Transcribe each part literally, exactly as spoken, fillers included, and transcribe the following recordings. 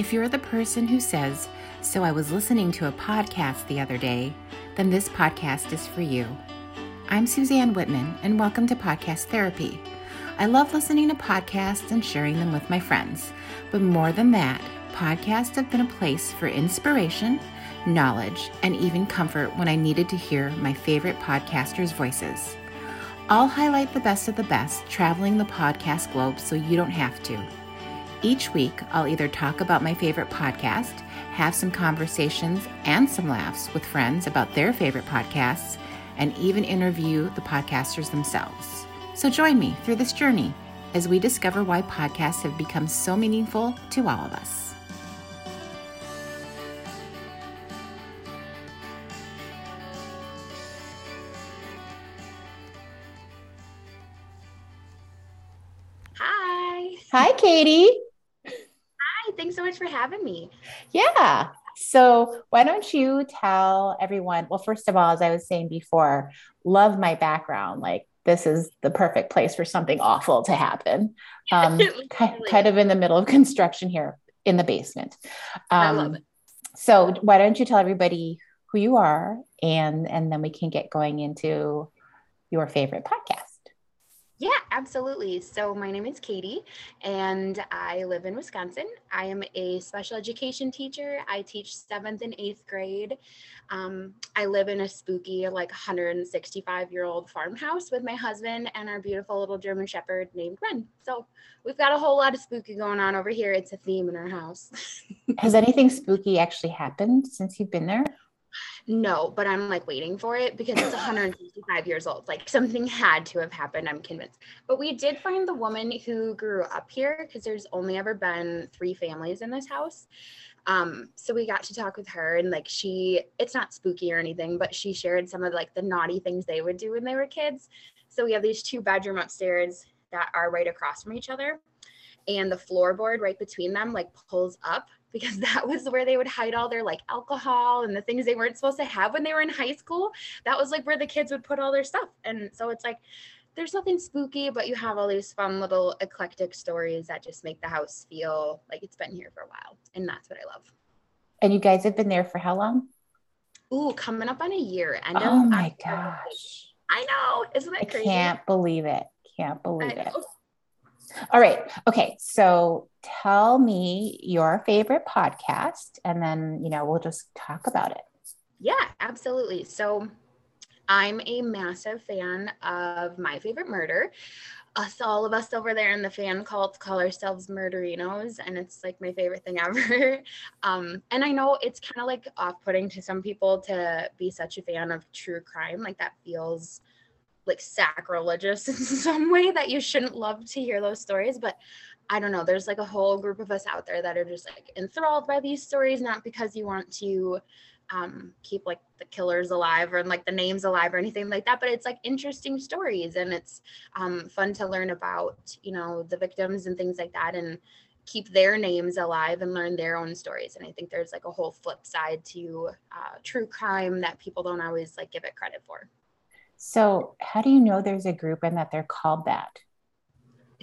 If you're the person who says, "So I was listening to a podcast the other day," then this podcast is for you. I'm Suzanne Whitman, and welcome to Podcast Therapy. I love listening to podcasts and sharing them with my friends. But more than that, podcasts have been a place for inspiration, knowledge, and even comfort when I needed to hear my favorite podcasters' voices. I'll highlight the best of the best traveling the podcast globe so you don't have to. Each week, I'll either talk about my favorite podcast, have some conversations and some laughs with friends about their favorite podcasts, and even interview the podcasters themselves. So join me through this journey as we discover why podcasts have become so meaningful to all of us. Hi, Katie. Hi, thanks so much for having me. Yeah. So why don't you tell everyone, well, first of all, as I was saying before, love my background. Like, this is the perfect place for something awful to happen. Um, really? Kind of in the middle of construction here in the basement. Um, I love it. So why don't you tell everybody who you are, and, and then we can get going into your favorite podcast. Yeah, absolutely. So my name is Katie, and I live in Wisconsin. I am a special education teacher. I teach seventh and eighth grade. Um, I live in a spooky, like one hundred sixty-five year old farmhouse with my husband and our beautiful little German shepherd named Ren. So we've got a whole lot of spooky going on over here. It's a theme in our house. Has anything spooky actually happened since you've been there? No, but I'm like waiting for it because it's one hundred fifty-five years old. Like, something had to have happened, I'm convinced. But we did find the woman who grew up here, because there's only ever been three families in this house. Um, so we got to talk with her, and like she, it's not spooky or anything, but she shared some of like the naughty things they would do when they were kids. So we have these two bedrooms upstairs that are right across from each other, and the floorboard right between them like pulls up, because that was where they would hide all their like alcohol and the things they weren't supposed to have when they were in high school. That was like where the kids would put all their stuff. And so it's like, there's nothing spooky, but you have all these fun little eclectic stories that just make the house feel like it's been here for a while. And that's what I love. And you guys have been there for how long? Ooh, coming up on a year. End oh of my October. Gosh. I know. Isn't that I crazy? I can't believe it. Can't believe it. All right. Okay. So tell me your favorite podcast, and then, you know, we'll just talk about it. Yeah, absolutely. So I'm a massive fan of My Favorite Murder. Us, all of us over there in the fan cult, call ourselves Murderinos, and it's like my favorite thing ever. Um, and I know it's kind of like off-putting to some people to be such a fan of true crime. Like, that feels like sacrilegious in some way, that you shouldn't love to hear those stories. But I don't know, there's like a whole group of us out there that are just like enthralled by these stories, not because you want to um, keep like the killers alive or like the names alive or anything like that, but it's like interesting stories, and it's um, fun to learn about, you know, the victims and things like that, and keep their names alive and learn their own stories. And I think there's like a whole flip side to uh, true crime that people don't always like give it credit for. So how do you know there's a group and that they're called that?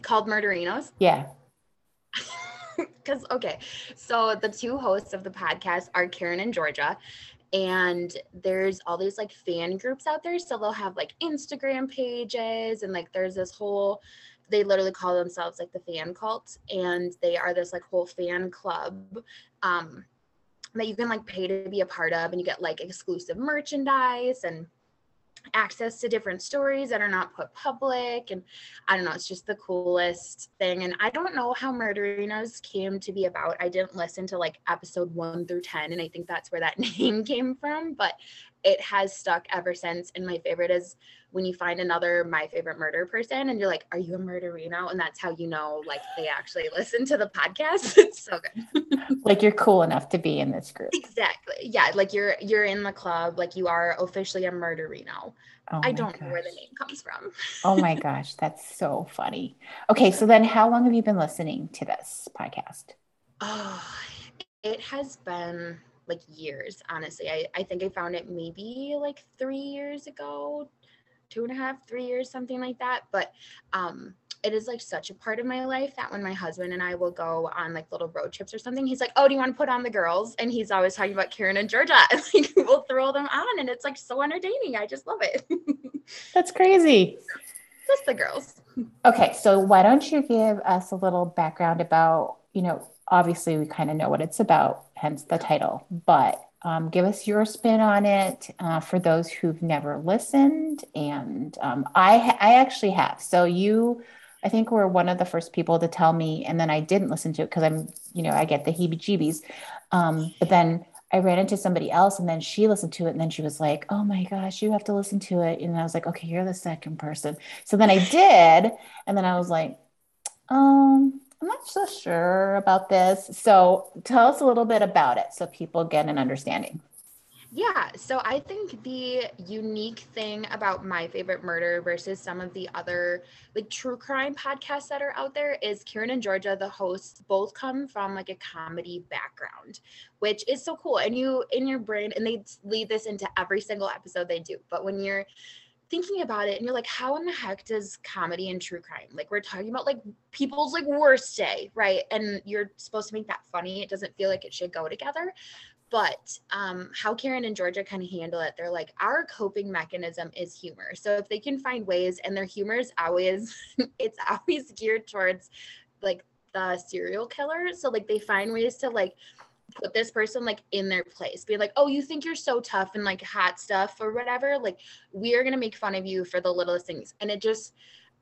Called Murderinos? Yeah. Because, okay, so the two hosts of the podcast are Karen and Georgia, and there's all these like fan groups out there. So they'll have like Instagram pages, and like there's this whole, they literally call themselves like the fan cult, and they are this like whole fan club um, that you can like pay to be a part of, and you get like exclusive merchandise and access to different stories that are not put public. And I don't know, it's just the coolest thing. And I don't know how Murderinos came to be about. I didn't listen to like episode one through ten, and I think that's where that name came from, but it has stuck ever since. And my favorite is when you find another My Favorite Murder person and you're like, are you a Murderino? And that's how you know like they actually listen to the podcast. It's so good. Like, you're cool enough to be in this group. Exactly. Yeah. Like, you're you're in the club. Like, you are officially a Murderino. Oh, I don't gosh. know where the name comes from. Oh my gosh. That's so funny. Okay. So then how long have you been listening to this podcast? Oh, it has been like years, honestly. I, I think I found it maybe like three years ago, two and a half, three years, something like that. But um, it is like such a part of my life that when my husband and I will go on like little road trips or something, he's like, oh, do you want to put on the girls? And he's always talking about Karen and Georgia, and like we'll throw them on, and it's like so entertaining. I just love it. That's crazy. Just the girls. Okay. So why don't you give us a little background about, you know, obviously we kind of know what it's about, hence the title, but um, give us your spin on it uh, for those who've never listened. And um, I, ha- I actually have. So you, I think, were one of the first people to tell me, and then I didn't listen to it because I'm, you know, I get the heebie-jeebies. Um, but then I ran into somebody else, and then she listened to it, and then she was like, oh my gosh, you have to listen to it. And I was like, okay, you're the second person. So then I did. And then I was like, um, I'm not so sure about this. So tell us a little bit about it so people get an understanding. Yeah. So I think the unique thing about My Favorite Murder versus some of the other like true crime podcasts that are out there is Karen and Georgia, the hosts, both come from like a comedy background, which is so cool. And you in your brain, and they lead this into every single episode they do. But when you're thinking about it and you're like, how in the heck does comedy and true crime, like we're talking about like people's like worst day, right? And you're supposed to make that funny. It doesn't feel like it should go together. But um, how Karen and Georgia kind of handle it, they're like, our coping mechanism is humor. So if they can find ways, and their humor is always, it's always geared towards like the serial killer. So like they find ways to like put this person like in their place, be like, oh, you think you're so tough and like hot stuff or whatever. Like we are going to make fun of you for the littlest things. And it just,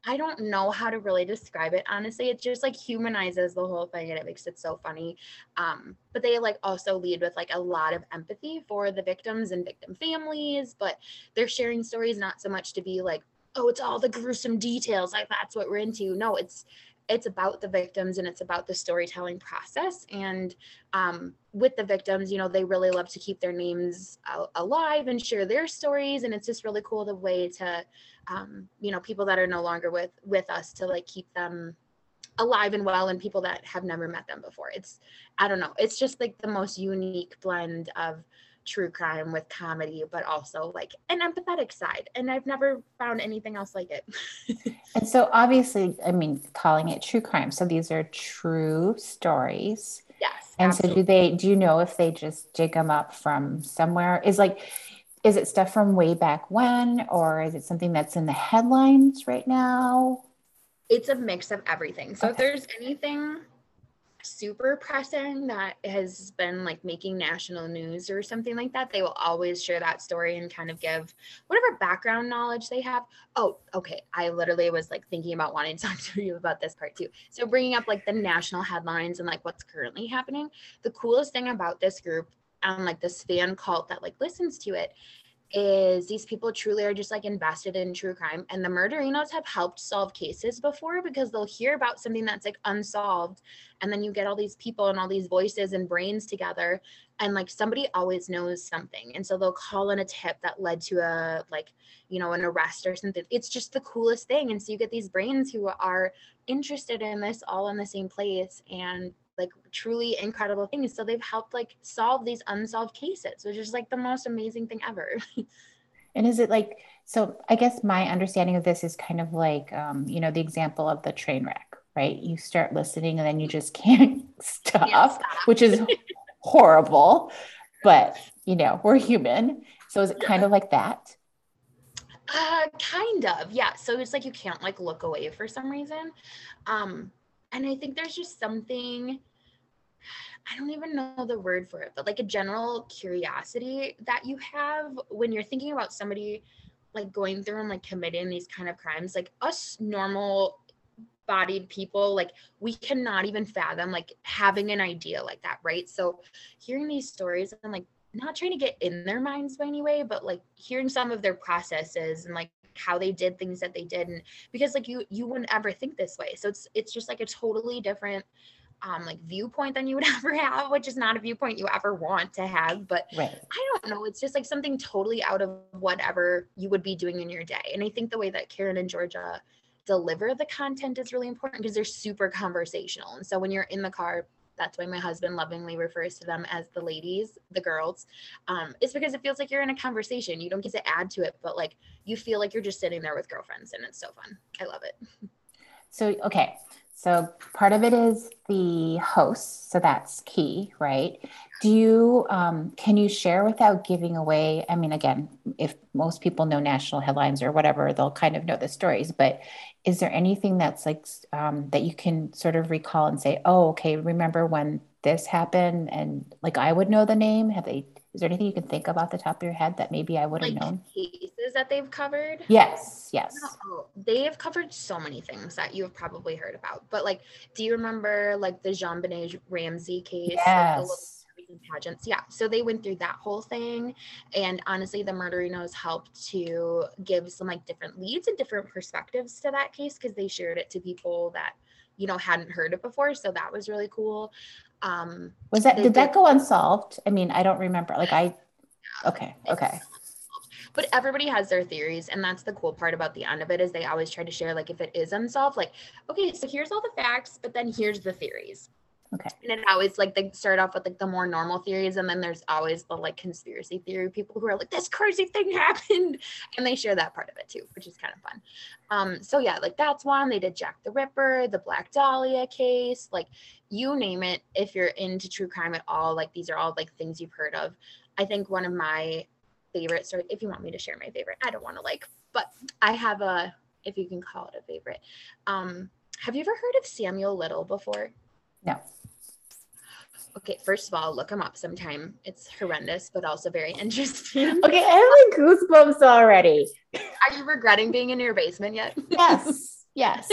I don't know how to really describe it. Honestly, it just like humanizes the whole thing, and it makes it so funny. Um, but they like also lead with like a lot of empathy for the victims and victim families, but they're sharing stories, not so much to be like, oh, it's all the gruesome details. Like that's what we're into. No, it's, it's about the victims, and it's about the storytelling process. And um, with the victims, you know, they really love to keep their names al- alive and share their stories. And it's just really cool the way to, um, you know, people that are no longer with, with us to like keep them alive and well, and people that have never met them before. It's, I don't know. It's just like the most unique blend of true crime with comedy, but also like an empathetic side. And I've never found anything else like it. And so obviously, I mean, calling it true crime, so these are true stories. Yes. And absolutely. So do they, do you know if they just dig them up from somewhere? Is like, is it stuff from way back when, or is it something that's in the headlines right now? It's a mix of everything. So okay. If there's anything super pressing that has been like making national news or something like that, they will always share that story and kind of give whatever background knowledge they have. Oh, okay. I literally was like thinking about wanting to talk to you about this part too. So bringing up like the national headlines and like what's currently happening. The coolest thing about this group and um, like this fan cult that like listens to it is these people truly are just like invested in true crime, and the Murderinos have helped solve cases before, because they'll hear about something that's like unsolved, and then you get all these people and all these voices and brains together, and like somebody always knows something, and so they'll call in a tip that led to a like, you know, an arrest or something. It's just the coolest thing. And so you get these brains who are interested in this all in the same place, and like truly incredible things. So they've helped like solve these unsolved cases, which is like the most amazing thing ever. And is it like, so I guess my understanding of this is kind of like, um, you know, the example of the train wreck, right? You start listening and then you just can't stop, can't stop. Which is horrible, but you know, we're human. So is it kind of like that? Uh, kind of. Yeah. So it's like, you can't like look away for some reason. Um, And I think there's just something, I don't even know the word for it, but like a general curiosity that you have when you're thinking about somebody like going through and like committing these kind of crimes. Like us normal bodied people, like we cannot even fathom like having an idea like that, right? So hearing these stories and like not trying to get in their minds by any way, but like hearing some of their processes and like how they did things that they did, and because like you you wouldn't ever think this way, so it's it's just like a totally different um like viewpoint than you would ever have, which is not a viewpoint you ever want to have, but right. I don't know, it's just like something totally out of whatever you would be doing in your day. And I think the way that Karen and Georgia deliver the content is really important, because they're super conversational. And so when you're in the car, that's why my husband lovingly refers to them as the ladies, the girls. Um, it's because it feels like you're in a conversation. You don't get to add to it, but like you feel like you're just sitting there with girlfriends, and it's so fun. I love it. So, okay. So part of it is the host. So that's key, right? Do you, um, can you share without giving away? I mean, again, if most people know national headlines or whatever, they'll kind of know the stories, but is there anything that's like, um, that you can sort of recall and say, oh, okay, remember when this happened? And like, I would know the name. Have they, is there anything you can think about the top of your head that maybe I wouldn't like know? Cases that they've covered? Yes, yes. No, they have covered so many things that you've probably heard about. But like, do you remember like the Jean Benet Ramsey case? Yes. Like, pageants. Yeah. So they went through that whole thing. And honestly, the Murderinos helped to give some like different leads and different perspectives to that case because they shared it to people that, you know, hadn't heard it before. So that was really cool. Um, was that, did that go unsolved? I mean, I don't remember. Like I, okay. Okay. But everybody has their theories. And that's the cool part about the end of it is they always try to share, like, if it is unsolved, like, okay, so here's all the facts, but then here's the theories. Okay. And it always like they start off with like the more normal theories, and then there's always the like conspiracy theory people who are like, this crazy thing happened, and they share that part of it too, which is kind of fun. Um, so yeah, like that's one. They did Jack the Ripper, the Black Dahlia case, like you name it. If you're into true crime at all, like these are all like things you've heard of. I think one of my favorite stories, if you want me to share my favorite, I don't want to like, but I have a, if you can call it a favorite. Um, have you ever heard of Samuel Little before? No. Okay, first of all, look him up sometime. It's horrendous, but also very interesting. Okay, I have like goosebumps already. Are you regretting being in your basement yet? Yes, yes.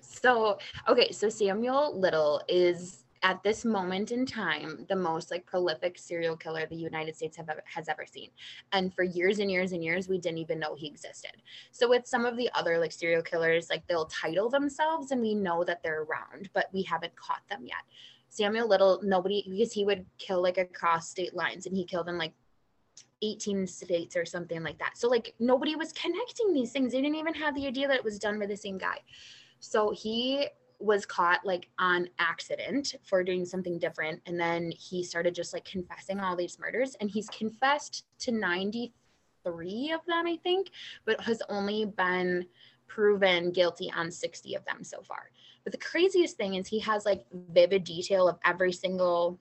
So, okay, so Samuel Little is at this moment in time the most like prolific serial killer the United States have ever, has ever seen. And for years and years and years, we didn't even know he existed. So with some of the other like serial killers, like they'll title themselves and we know that they're around, but we haven't caught them yet. Samuel Little, nobody, because he would kill like across state lines, and he killed in like eighteen states or something like that. So like nobody was connecting these things. They didn't even have the idea that it was done by the same guy. So he was caught like on accident for doing something different. And then he started just like confessing all these murders, and he's confessed to ninety-three of them, I think, but has only been proven guilty on sixty of them so far. But the craziest thing is he has like vivid detail of every single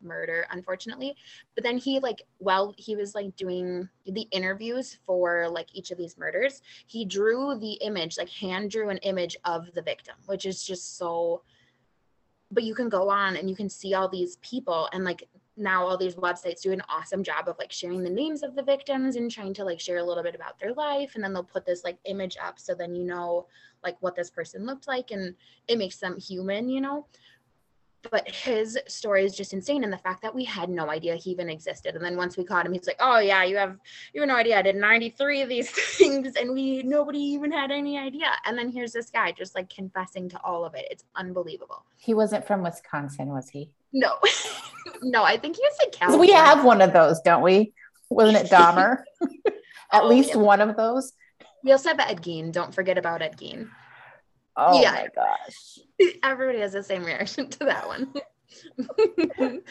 murder, unfortunately. But then he like, while he was like doing the interviews for like each of these murders, he drew the image, like hand drew an image of the victim, which is just so, but you can go on and you can see all these people, and like now all these websites do an awesome job of like sharing the names of the victims and trying to like share a little bit about their life. And then they'll put this like image up. So then, you know, like what this person looked like, and it makes them human, you know, but his story is just insane. And the fact that we had no idea he even existed. And then once we caught him, he's like, oh yeah, you have, you have no idea. I did ninety-three of these things, and we, nobody even had any idea. And then here's this guy just like confessing to all of it. It's unbelievable. He wasn't from Wisconsin, was he? No, no, I think he was like California. We have one of those, don't we? Wasn't it Dahmer? At oh, least yeah. one of those. We also have Ed Gein. Don't forget about Ed Gein. Oh yeah. My gosh. Everybody has the same reaction to that one. Okay.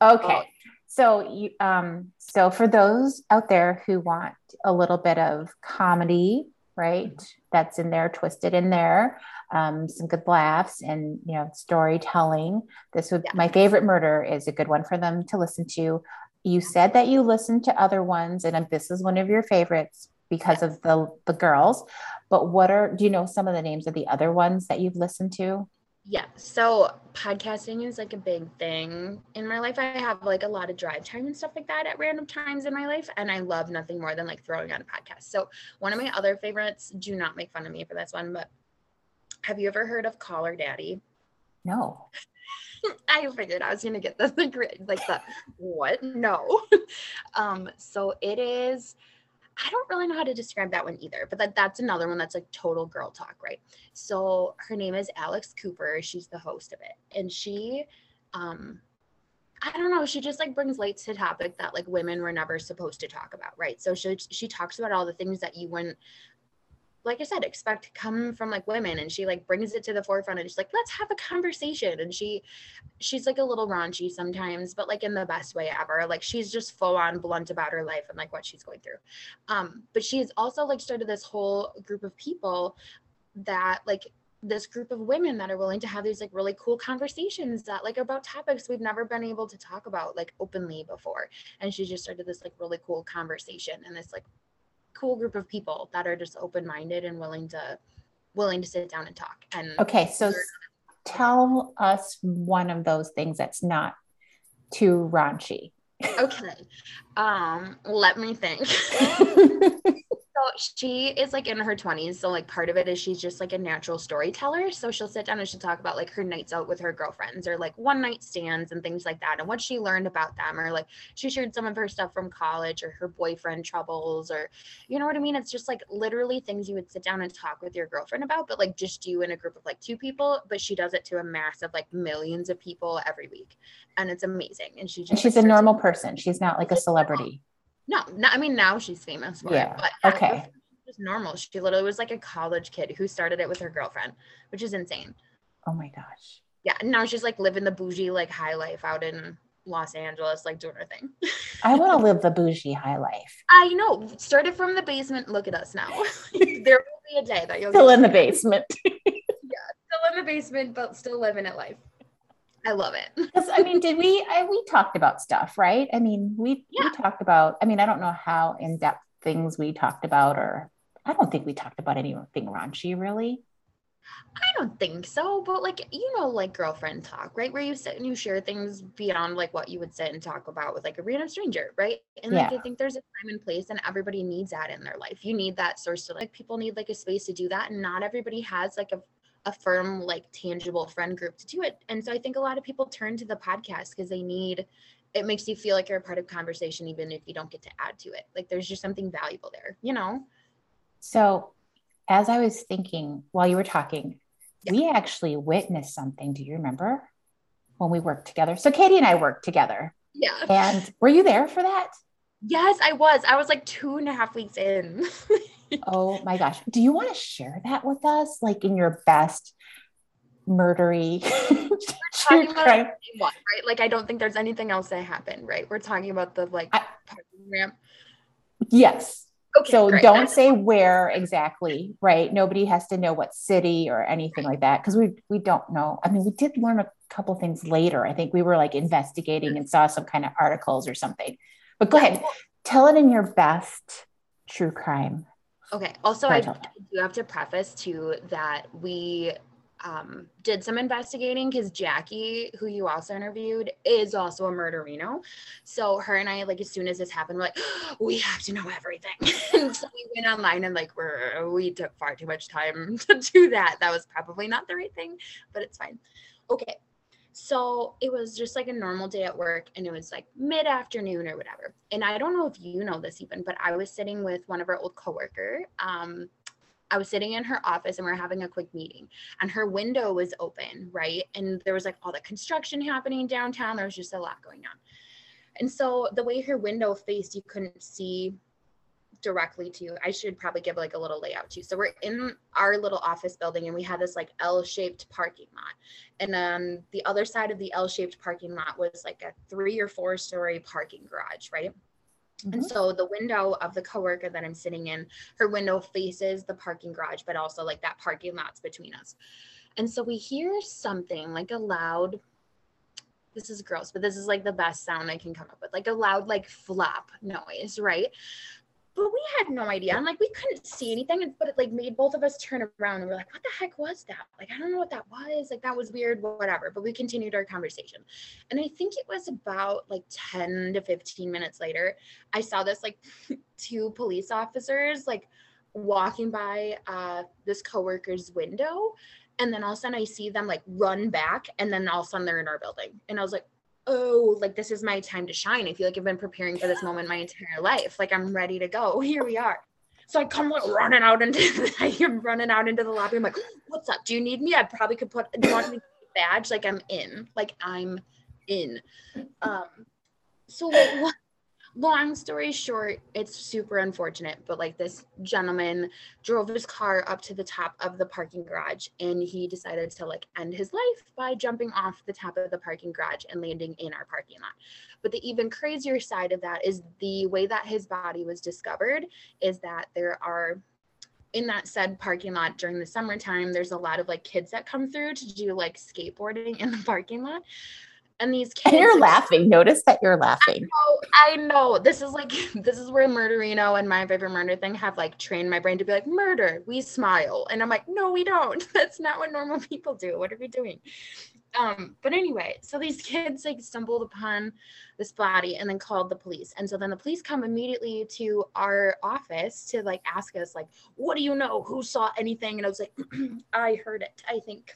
Oh. So, you, um, so for those out there who want a little bit of comedy, right? Mm-hmm. That's in there, twisted in there. Um, some good laughs and, you know, storytelling. This would, yeah. My Favorite Murder is a good one for them to listen to. You said that you listened to other ones, and this is one of your favorites because yeah. of the, the girls, but what are, do you know some of the names of the other ones that you've listened to? Yeah. So podcasting is like a big thing in my life. I have like a lot of drive time and stuff like that at random times in my life. And I love nothing more than like throwing on a podcast. So one of my other favorites, do not make fun of me for this one, but have you ever heard of Call Her Daddy? No. I figured I was going to get the like the what? No. um, so it is, I don't really know how to describe that one either, but that, that's another one that's like total girl talk, right? So her name is Alex Cooper. She's the host of it. And she, um, I don't know, she just like brings light to a topic that like women were never supposed to talk about, right? So she she talks about all the things that you wouldn't, like I said, expect to come from like women, and she like brings it to the forefront and she's like, let's have a conversation. And she, she's like a little raunchy sometimes, but like in the best way ever. Like she's just full on blunt about her life and like what she's going through. Um, but she has also like started this whole group of people that like this group of women that are willing to have these like really cool conversations that like are about topics we've never been able to talk about like openly before. And she just started this like really cool conversation and this like cool group of people that are just open-minded and willing to willing to sit down and talk. And okay, so tell us one of those things that's not too raunchy. Okay, um, let me think. So she is like in her twenties, so like part of it is she's just like a natural storyteller, so she'll sit down and she'll talk about like her nights out with her girlfriends or like one night stands and things like that and what she learned about them, or like she shared some of her stuff from college or her boyfriend troubles, or you know what I mean, it's just like literally things you would sit down and talk with your girlfriend about, but like just you in a group of like two people, but she does it to a mass of like millions of people every week, and it's amazing. And she just and she's like, a normal person, she's not like a celebrity. No, not, I mean, now she's famous for yeah. it, but okay. It was normal. She literally was like a college kid who started it with her girlfriend, which is insane. Oh my gosh. Yeah. And now she's like living the bougie, like high life out in Los Angeles, like doing her thing. I want to live the bougie high life. I know. Started from the basement. Look at us now. There will be a day that you'll still in the basement. Yeah. Still in the basement, but still living it life. I love it. I mean, did we, I, we talked about stuff, right? I mean, we, yeah. we talked about, I mean, I don't know how in-depth things we talked about, or I don't think we talked about anything raunchy, really. I don't think so, but like, you know, like girlfriend talk, right? Where you sit and you share things beyond like what you would sit and talk about with like a random stranger, right? And like, yeah. I think there's a time and place, and everybody needs that in their life. You need that source to like, people need like a space to do that. And not everybody has like a a firm, like tangible friend group to do it. And so I think a lot of people turn to the podcast because they need, it makes you feel like you're a part of conversation, even if you don't get to add to it. Like there's just something valuable there, you know? So as I was thinking while you were talking, yeah. we actually witnessed something. Do you remember when we worked together? So Katie and I worked together. Yeah. And were you there for that? Yes, I was. I was like two and a half weeks in. Oh my gosh. Do you want to share that with us? Like in your best murdery. We're talking about the same one, right? Like, I don't think there's anything else that happened, right? We're talking about the like I, parking ramp. Yes. Okay, so great. Don't say where exactly, right? Nobody has to know what city or anything like that. Cause we, we don't know. I mean, we did learn a couple things later. I think we were like investigating and saw some kind of articles or something, but go ahead. Tell it in your best true crime. Okay. Also, I, I do have to preface too that we um, did some investigating because Jackie, who you also interviewed, is also a murderino. So her and I, like, as soon as this happened, we're like, oh, we have to know everything. And so we went online and like, we're, we took far too much time to do that. That was probably not the right thing, but it's fine. Okay. So it was just like a normal day at work, and it was like mid-afternoon or whatever. And I don't know if you know this even, but I was sitting with one of our old coworker. Um, I was sitting in her office and we were having a quick meeting, and her window was open, right? And there was like all the construction happening downtown. There was just a lot going on. And so the way her window faced, you couldn't see directly to you. I should probably give like a little layout too. So we're in our little office building, and we had this like L-shaped parking lot. And then the other side of the L-shaped parking lot was like a three or four story parking garage, right? Mm-hmm. And so the window of the coworker that I'm sitting in, her window faces the parking garage, but also like that parking lot's between us. And so we hear something like a loud, this is gross, but this is like the best sound I can come up with, like a loud, like flop noise, right? But we had no idea. I'm like, we couldn't see anything, but it like made both of us turn around, and we're like, what the heck was that? Like, I don't know what that was. Like, that was weird, whatever. But we continued our conversation. And I think it was about like ten to fifteen minutes later, I saw this like two police officers like walking by uh, this coworker's window. And then all of a sudden I see them like run back. And then all of a sudden they're in our building. And I was like, oh, like this is my time to shine. I feel like I've been preparing for this moment my entire life. Like I'm ready to go. Here we are. So I come like running out into the, I am running out into the lobby. I'm like, what's up? Do you need me? I probably could put do you want me to get a badge. Like I'm in. Like I'm in. Um, so like, long story short, it's super unfortunate, but like this gentleman drove his car up to the top of the parking garage, and he decided to like end his life by jumping off the top of the parking garage and landing in our parking lot. But the even crazier side of that is the way that his body was discovered is that there are in that said parking lot during the summertime, there's a lot of like kids that come through to do like skateboarding in the parking lot. And these kids. And you're laughing. Notice that you're laughing. I know, I know. This is like, this is where Murderino and My Favorite Murder thing have like trained my brain to be like, murder, we smile. And I'm like, no, we don't. That's not what normal people do. What are we doing? Um, but anyway, so these kids like stumbled upon this body and then called the police. And so then the police come immediately to our office to like ask us like, what do you know? Who saw anything? And I was like, I heard it, I think.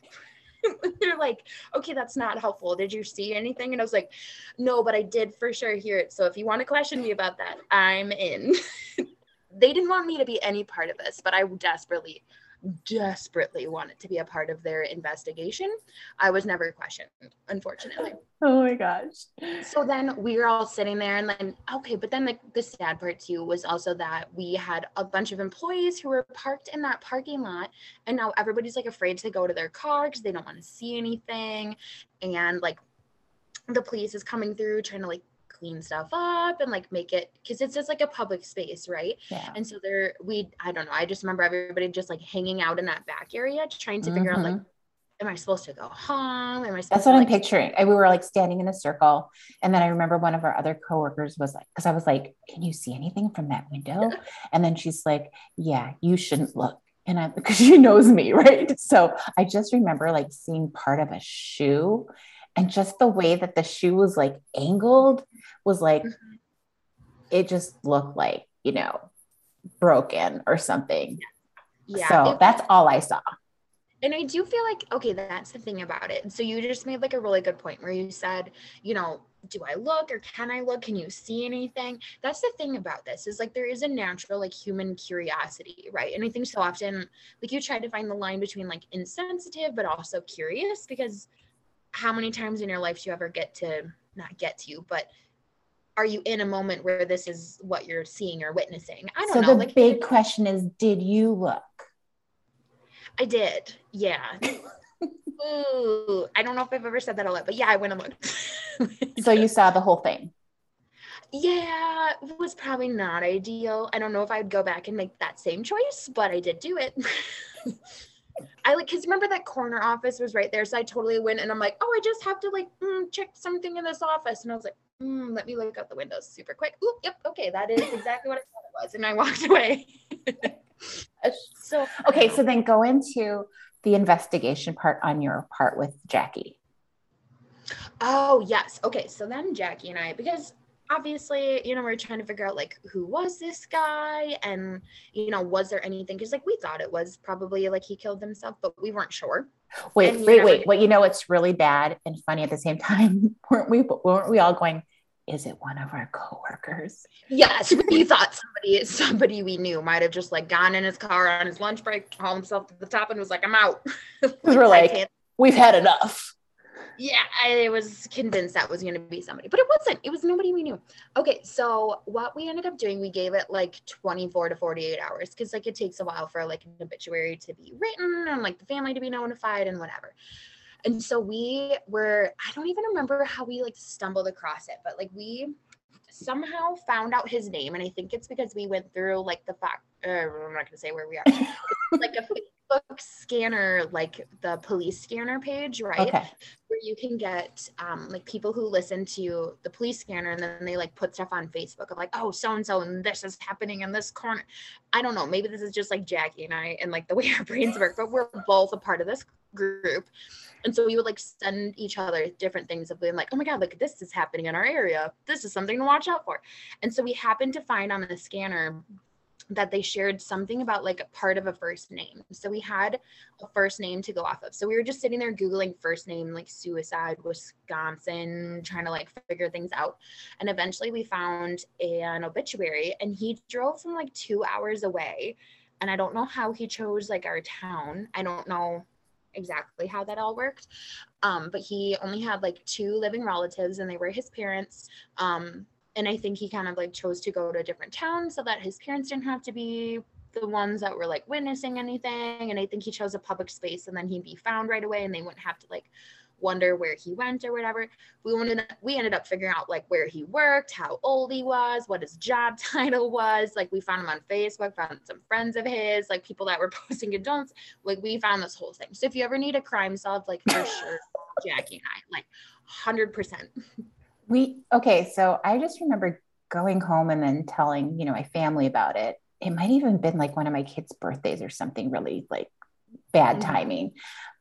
They're like, okay, that's not helpful. Did you see anything? And I was like, no, but I did for sure hear it. So if you want to question me about that, I'm in. They didn't want me to be any part of this, but I desperately, desperately wanted to be a part of their investigation. I was never questioned, unfortunately. Oh my gosh. So then we were all sitting there and then, okay, but then the, the sad part too was also that we had a bunch of employees who were parked in that parking lot, and now everybody's like afraid to go to their car because they don't want to see anything. And like the police is coming through trying to like clean stuff up and like make it, because it's just like a public space, right? Yeah. And so there we I don't know I just remember everybody just like hanging out in that back area trying to mm-hmm. figure out like, am I supposed to go home? Am I supposed that's what to, I'm like, picturing. And we were like standing in a circle, and then I remember one of our other coworkers was like, because I was like, can you see anything from that window? And then she's like, yeah, you shouldn't look. And I, because she knows me, right? So I just remember like seeing part of a shoe. And just the way that the shoe was like angled was like, mm-hmm. it just looked like, you know, broken or something. Yeah. yeah. So it, that's all I saw. And I do feel like, okay, that's the thing about it. So you just made like a really good point where you said, you know, do I look or can I look? Can you see anything? That's the thing about this is like, there is a natural like human curiosity, right? And I think so often, like you try to find the line between like insensitive, but also curious, because how many times in your life do you ever get to not get to you, but are you in a moment where this is what you're seeing or witnessing? I don't so know. So the like, big question is, did you look? I did. Yeah. Ooh, I don't know if I've ever said that a lot, but yeah, I went and looked. So you saw the whole thing. Yeah, it was probably not ideal. I don't know if I'd go back and make that same choice, but I did do it. I like, cause remember that corner office was right there. So I totally went and I'm like, oh, I just have to like mm, check something in this office. And I was like, mm, let me look out the windows super quick. Ooh, yep. Okay. That is exactly what I thought it was. And I walked away. so, okay. So then go into the investigation part on your part with Jackie. Oh yes. Okay. So then Jackie and I, because obviously, you know, we're trying to figure out like, who was this guy? And, you know, was there anything? Cause like, we thought it was probably like he killed himself, but we weren't sure. Wait, and, wait, know, wait. Well, you know, it's really bad and funny at the same time. Weren't we, weren't we all going, is it one of our coworkers? Yes. We thought somebody, somebody we knew might've just like gone in his car on his lunch break, hauled himself to the top and was like, I'm out. We were like, we've had enough. Yeah, I was convinced that was going to be somebody, but it wasn't. It was nobody we knew. Okay, so what we ended up doing, we gave it like twenty-four to forty-eight hours because like it takes a while for like an obituary to be written and like the family to be notified and whatever. And so we were, I don't even remember how we like stumbled across it, but like we somehow found out his name. And I think it's because we went through like the fact, uh, I'm not going to say where we are, like a Facebook scanner, like the police scanner page, right? Okay. Where you can get um, like people who listen to the police scanner and then they like put stuff on Facebook of like, oh, so-and-so and this is happening in this corner. I don't know. Maybe this is just like Jackie and I and like the way our brains work, but we're both a part of this group. And so we would like send each other different things of being like, oh my God, look, this is happening in our area. This is something to watch out for. And so we happened to find on the scanner that they shared something about like a part of a first name. So we had a first name to go off of. So we were just sitting there Googling first name, like suicide, Wisconsin, trying to like figure things out. And eventually we found an obituary and he drove from like two hours away. And I don't know how he chose like our town. I don't know exactly how that all worked. Um, but he only had like two living relatives and they were his parents. Um, And I think he kind of like chose to go to a different town so that his parents didn't have to be the ones that were like witnessing anything. And I think he chose a public space and then he'd be found right away and they wouldn't have to like wonder where he went or whatever. We wanted, we ended up figuring out like where he worked, how old he was, what his job title was. Like we found him on Facebook, found some friends of his, like people that were posting adults. Like we found this whole thing. So if you ever need a crime solved, like for sure, Jackie and I, like one hundred percent. We, okay. So I just remember going home and then telling, you know, my family about it. It might even been like one of my kids' birthdays or something, really like bad timing,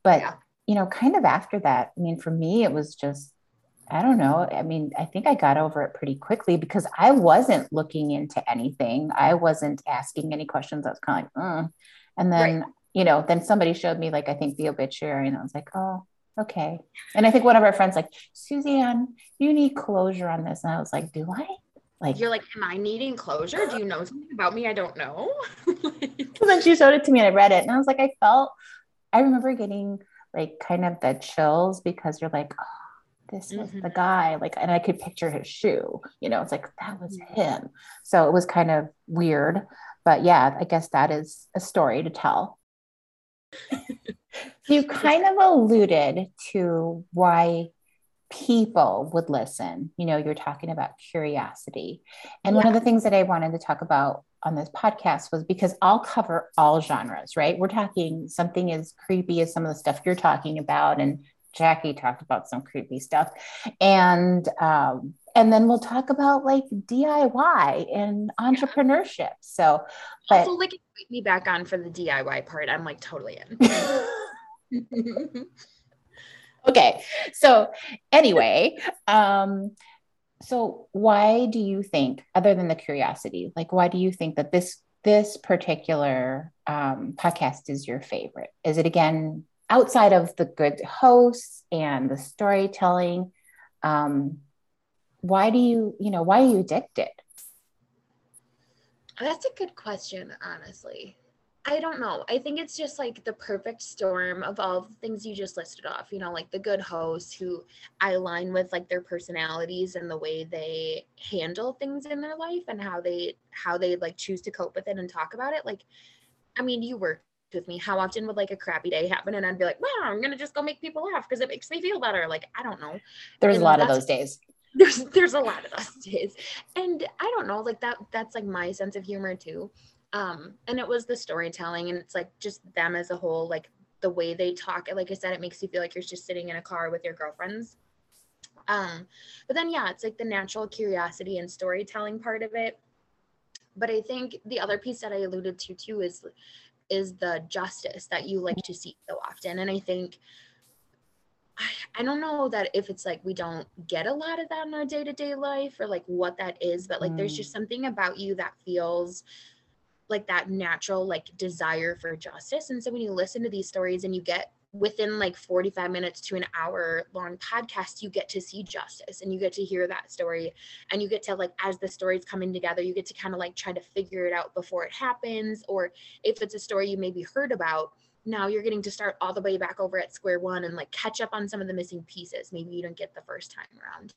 but yeah. You know, kind of after that, I mean, for me, it was just, I don't know. I mean, I think I got over it pretty quickly because I wasn't looking into anything. I wasn't asking any questions. I was kind of like, mm. And then, right. you know, then somebody showed me like, I think the obituary, and I was like, oh, okay. And I think one of our friends like, Suzanne, you need closure on this. And I was like, do I? Like, you're like, am I needing closure? Do you know something about me I don't know? Like, so then she showed it to me and I read it. And I was like, I felt, I remember getting like kind of the chills because you're like, oh, this mm-hmm. was the guy. Like, and I could picture his shoe, you know, it's like, that was him. So it was kind of weird, but yeah, I guess that is a story to tell. You kind of alluded to why people would listen. You know, you're talking about curiosity. And yeah. one of the things that I wanted to talk about on this podcast was because I'll cover all genres, right? We're talking something as creepy as some of the stuff you're talking about. And Jackie talked about some creepy stuff. And, um, and then we'll talk about like D I Y and entrepreneurship. Yeah. So, but also, like, invite me back on for the D I Y part. I'm like totally in. Okay. So anyway, um, so why do you think, other than the curiosity, like, why do you think that this, this particular, um, podcast is your favorite? Is it, again, outside of the good hosts and the storytelling? Um, why do you, you know, why are you addicted? That's a good question, honestly. I don't know. I think it's just like the perfect storm of all the things you just listed off, you know, like the good hosts who I align with, like their personalities and the way they handle things in their life and how they, how they like choose to cope with it and talk about it. Like, I mean, you worked with me. How often would like a crappy day happen? And I'd be like, wow, I'm going to just go make people laugh because it makes me feel better. Like, I don't know. There's and a lot of those days. There's, there's a lot of those days. And I don't know, like that, that's like my sense of humor too. Um, and it was the storytelling, and it's like just them as a whole, like the way they talk. Like I said, it makes you feel like you're just sitting in a car with your girlfriends. Um, but then, yeah, it's like the natural curiosity and storytelling part of it. But I think the other piece that I alluded to too is, is the justice that you like to see so often. And I think, I don't know that if it's like we don't get a lot of that in our day-to-day life or like what that is, but like mm. there's just something about you that feels like that natural, like desire for justice. And so when you listen to these stories and you get within like forty-five minutes to an hour long podcast, you get to see justice and you get to hear that story. And you get to like, as the story's coming together, you get to kind of like try to figure it out before it happens. Or if it's a story you maybe heard about, now you're getting to start all the way back over at square one and like catch up on some of the missing pieces. Maybe you don't get the first time around.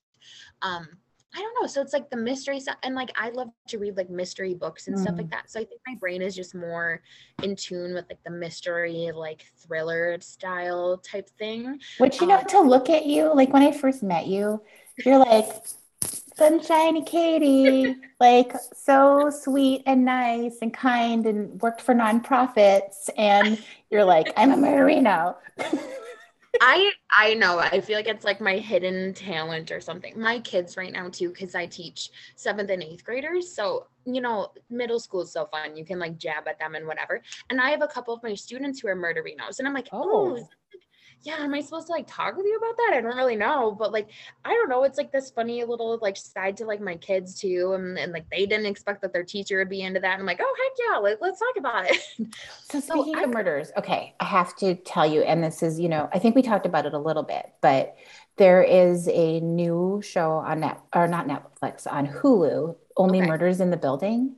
Um, I don't know. So it's like the mystery stuff. And like, I love to read like mystery books and mm. stuff like that. So I think my brain is just more in tune with like the mystery, like thriller style type thing. Which, you um, know, to look at you, like when I first met you, you're like, sunshiny Katie, like so sweet and nice and kind and worked for nonprofits. And you're like, I'm a Murderino. I I know. I feel like it's like my hidden talent or something. My kids right now too, because I teach seventh and eighth graders. So, you know, middle school is so fun. You can like jab at them and whatever. And I have a couple of my students who are Murderinos, and I'm like, oh, oh yeah, am I supposed to like talk with you about that? I don't really know. But like, I don't know. It's like this funny little like side to like my kids too. And, and like, they didn't expect that their teacher would be into that. And I'm like, oh, heck yeah, like, let's talk about it. So speaking so of murders, okay, I have to tell you, and this is, you know, I think we talked about it a little bit, but there is a new show on Net, or not Netflix, on Hulu, Only okay. Murders in the Building.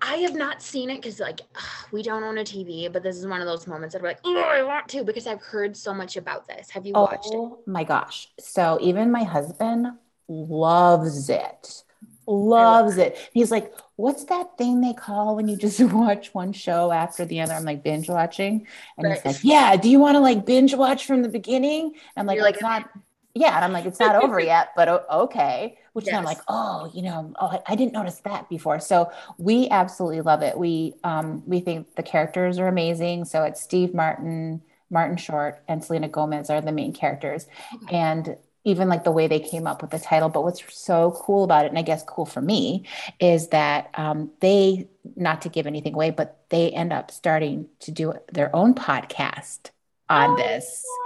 I have not seen it because like ugh, we don't own a T V, but this is one of those moments that we're like, oh, I want to, because I've heard so much about this. Have you oh, watched it? Oh my gosh. So even my husband loves it. loves it. And he's like, what's that thing they call when you just watch one show after the other? I'm like, binge watching. And right. he's like, yeah, do you want to like binge watch from the beginning? And I'm like, like it's not, yeah. And I'm like, it's not over yet, but okay. Which yes. I'm like, oh, you know, oh, I didn't notice that before. So we absolutely love it. We, um, we think the characters are amazing. So it's Steve Martin, Martin Short, and Selena Gomez are the main characters. Okay. And even like the way they came up with the title. But what's so cool about it, and I guess cool for me, is that um, they, not to give anything away, but they end up starting to do their own podcast on oh, this. What?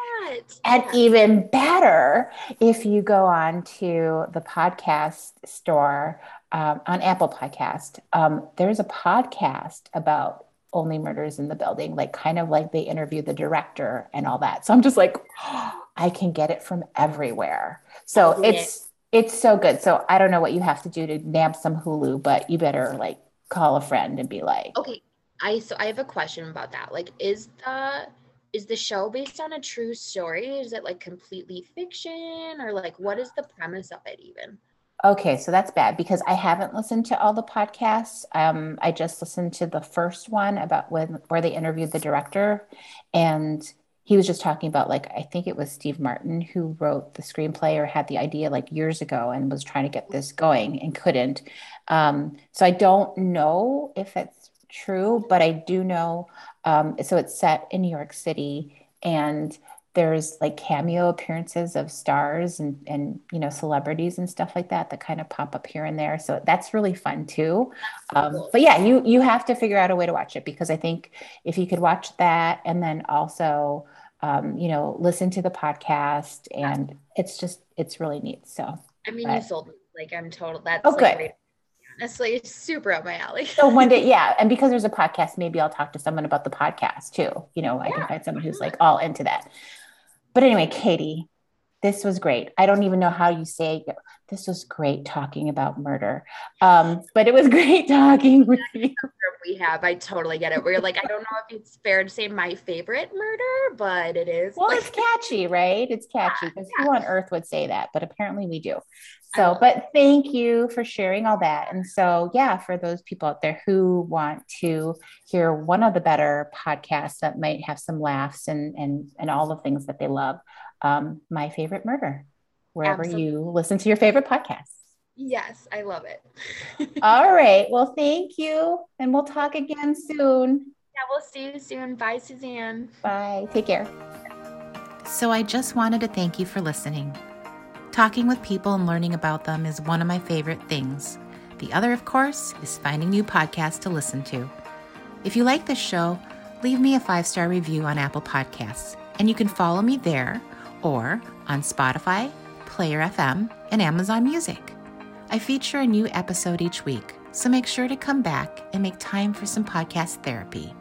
And yeah. even better, if you go on to the podcast store um, on Apple Podcast, um, there's a podcast about Only Murders in the Building, like kind of like they interview the director and all that. So I'm just like, oh, I can get it from everywhere. So it's, it. it's so good. So I don't know what you have to do to nab some Hulu, but you better like call a friend and be like, okay, I, so I have a question about that. Like, is the, is the show based on a true story? Is it like completely fiction, or like, what is the premise of it even? Okay, so that's bad because I haven't listened to all the podcasts. Um, I just listened to the first one about when where they interviewed the director, and he was just talking about like, I think it was Steve Martin who wrote the screenplay or had the idea like years ago and was trying to get this going and couldn't. Um, so I don't know if it's true, but I do know. Um, so it's set in New York City, and there's like cameo appearances of stars and, and, you know, celebrities and stuff like that, that kind of pop up here and there. So that's really fun too. Um, but yeah, you, you have to figure out a way to watch it, because I think if you could watch that and then also, um, you know, listen to the podcast, and it's just, it's really neat. So, I mean, but, you sold me. Like I'm total, that's oh, like, good. Honestly, it's super up my alley. So one day, yeah. And because there's a podcast, maybe I'll talk to someone about the podcast too. You know, I yeah, can find someone who's like all into that. But anyway, Katie, this was great. I don't even know how you say it. This was great talking about murder. Um, but it was great talking with you. We have, I totally get it. We're like, I don't know if it's fair to say my favorite murder, but it is. Well, like- it's catchy, right? It's catchy, because yeah, yeah. who on earth would say that? But apparently we do. So, but thank you for sharing all that. And so, yeah, for those people out there who want to hear one of the better podcasts that might have some laughs and, and, and all the things that they love, um, My Favorite Murder, wherever Absolutely. You listen to your favorite podcasts. Yes, I love it. All right. Well, thank you. And we'll talk again soon. Yeah, we'll see you soon. Bye, Suzanne. Bye. Take care. So I just wanted to thank you for listening. Talking with people and learning about them is one of my favorite things. The other, of course, is finding new podcasts to listen to. If you like this show, leave me a five-star review on Apple Podcasts, and you can follow me there or on Spotify, Player F M, and Amazon Music. I feature a new episode each week, so make sure to come back and make time for some podcast therapy.